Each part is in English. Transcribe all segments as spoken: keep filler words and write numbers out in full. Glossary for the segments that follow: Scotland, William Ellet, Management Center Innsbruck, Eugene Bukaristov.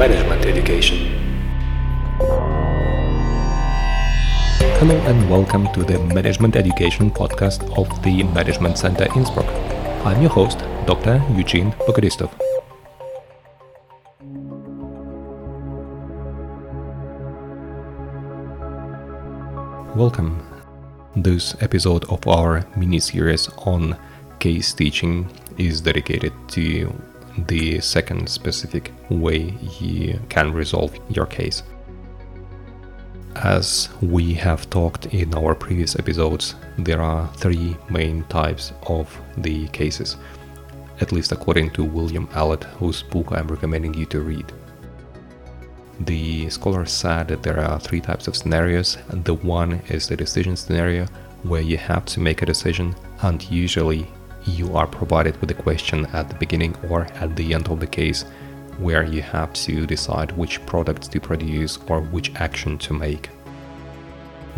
management education. Hello and welcome to the Management Education podcast of the Management Center Innsbruck. I'm your host, Doctor Eugene Bukaristov. Welcome. This episode of our mini-series on case teaching is dedicated to the second specific way you can resolve your case. As we have talked in our previous episodes, there are three main types of the cases, at least according to William Ellet, whose book I'm recommending you to read. The scholar said that there are three types of scenarios, and the one is the decision scenario, where you have to make a decision, and usually you are provided with a question at the beginning or at the end of the case, where you have to decide which products to produce or which action to make.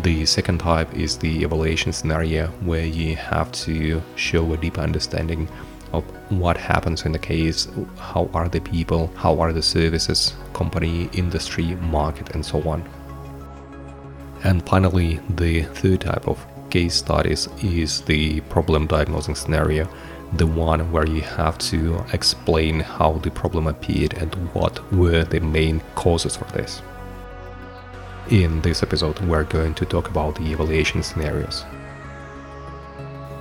The second type is the evaluation scenario, where you have to show a deeper understanding of what happens in the case, how are the people, how are the services, company, industry, market, and so on. And finally, the third type of case studies is the problem diagnosing scenario, the one where you have to explain how the problem appeared and what were the main causes for this. In this episode, we're going to talk about the evaluation scenarios.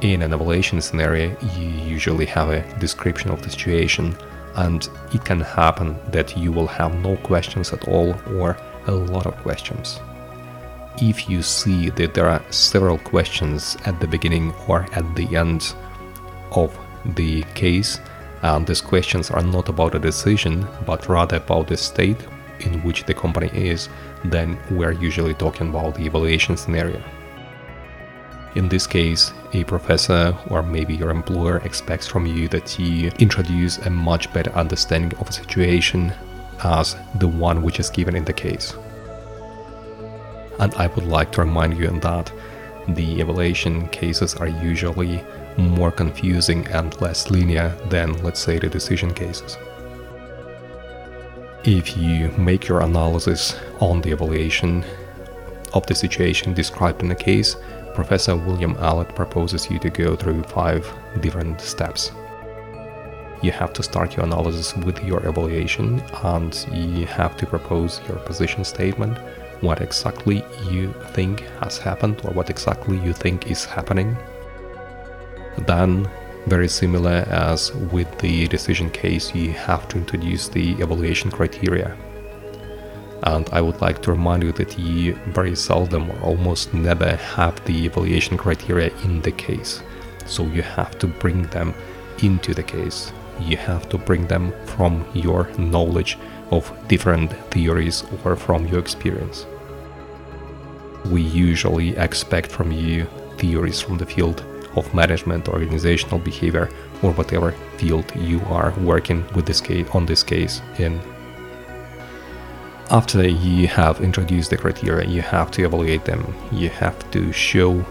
In an evaluation scenario, you usually have a description of the situation, and it can happen that you will have no questions at all or a lot of questions. If you see that there are several questions at the beginning or at the end of the case, and these questions are not about a decision, but rather about the state in which the company is, then we're usually talking about the evaluation scenario. In this case, a professor or maybe your employer expects from you that you introduce a much better understanding of a situation as the one which is given in the case. And I would like to remind you that the evaluation cases are usually more confusing and less linear than, let's say, the decision cases. If you make your analysis on the evaluation of the situation described in the case, Professor William Ellet proposes you to go through five different steps. You have to start your analysis with your evaluation, and you have to propose your position statement, what exactly you think has happened or what exactly you think is happening. Then, very similar as with the decision case, you have to introduce the evaluation criteria. And I would like to remind you that you very seldom or almost never have the evaluation criteria in the case. So you have to bring them into the case. You have to bring them from your knowledge of different theories or from your experience. We usually expect from you theories from the field of management, organizational behavior, or whatever field you are working with this case, on this case in. After you have introduced the criteria, you have to evaluate them. You have to show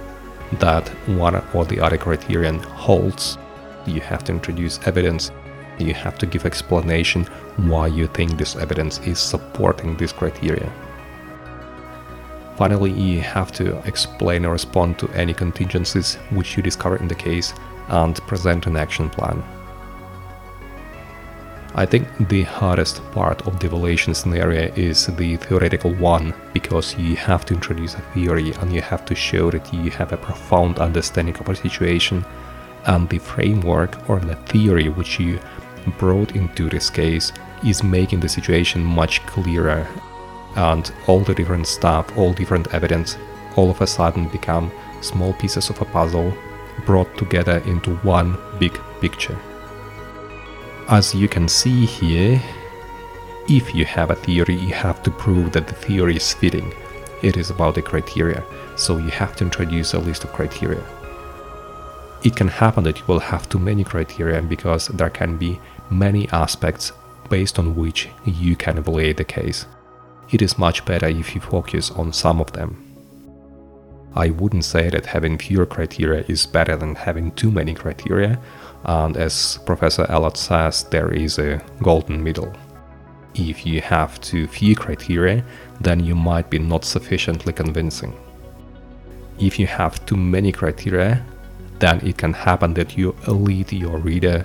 that one or the other criterion holds. You have to introduce evidence. You have to give explanation why you think this evidence is supporting this criteria. Finally, you have to explain or respond to any contingencies which you discover in the case and present an action plan. I think the hardest part of the evaluation scenario is the theoretical one, because you have to introduce a theory and you have to show that you have a profound understanding of a situation, and the framework or the theory which you brought into this case is making the situation much clearer, and all the different stuff, all different evidence, all of a sudden become small pieces of a puzzle brought together into one big picture. As you can see here, if you have a theory, you have to prove that the theory is fitting. It is about the criteria, so you have to introduce a list of criteria. It can happen that you will have too many criteria, because there can be many aspects based on which you can evaluate the case. It is much better if you focus on some of them. I wouldn't say that having fewer criteria is better than having too many criteria, and as Professor Ellet says, there is a golden middle. If you have too few criteria, then you might be not sufficiently convincing. If you have too many criteria, then it can happen that you lead your reader,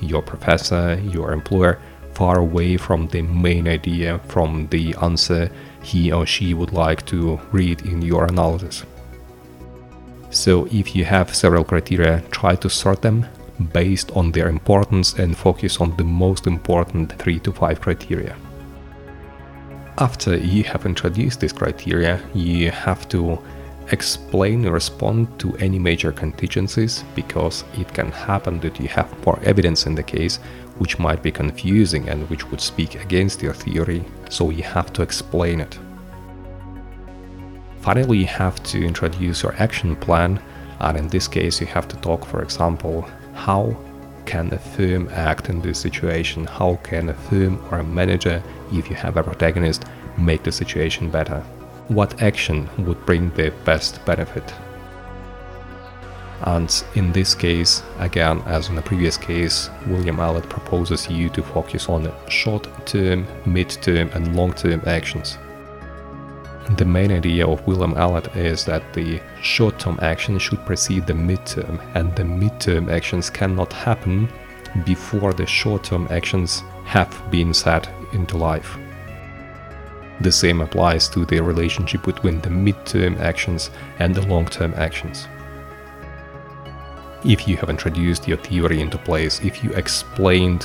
your professor, your employer far away from the main idea, from the answer he or she would like to read in your analysis. So if you have several criteria, try to sort them based on their importance and focus on the most important three to five criteria. After you have introduced these criteria, you have to explain and respond to any major contingencies, because it can happen that you have more evidence in the case which might be confusing and which would speak against your theory, so you have to explain it. Finally, you have to introduce your action plan, and in this case you have to talk, for example, how can a firm act in this situation, how can a firm or a manager, if you have a protagonist, make the situation better. What action would bring the best benefit? And in this case, again as in the previous case, William Ellet proposes you to focus on short-term, mid-term and long-term actions. The main idea of William Ellet is that the short-term action should precede the mid-term, and the mid-term actions cannot happen before the short-term actions have been set into life. The same applies to the relationship between the mid-term actions and the long-term actions. If you have introduced your theory into place, if you explained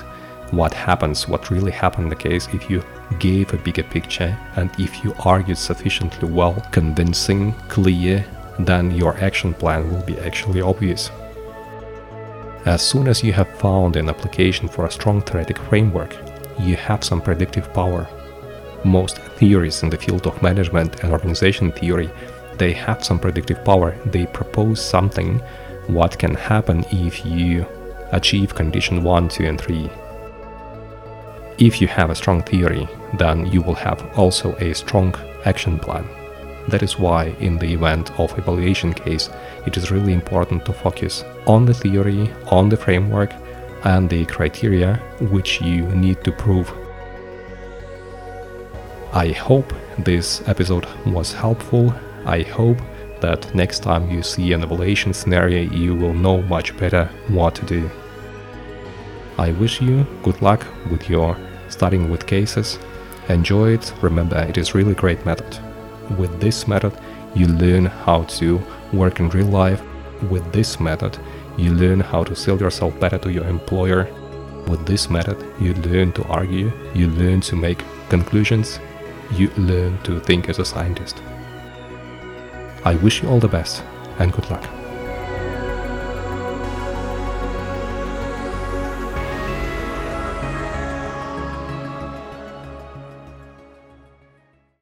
what happens, what really happened in the case, if you gave a bigger picture, and if you argued sufficiently well, convincing, clear, then your action plan will be actually obvious. As soon as you have found an application for a strong theoretic framework, you have some predictive power. Most theories in the field of management and organization theory, they have some predictive power. They propose something, what can happen if you achieve condition one, two and three. If you have a strong theory, then you will have also a strong action plan. That is why in the event of evaluation case, it is really important to focus on the theory, on the framework and the criteria which you need to prove. I hope this episode was helpful. I hope that next time you see an evaluation scenario, you will know much better what to do. I wish you good luck with your studying with cases. Enjoy it. Remember, it is really great method. With this method, you learn how to work in real life. With this method, you learn how to sell yourself better to your employer. With this method, you learn to argue, you learn to make conclusions, you learn to think as a scientist. I wish you all the best and good luck.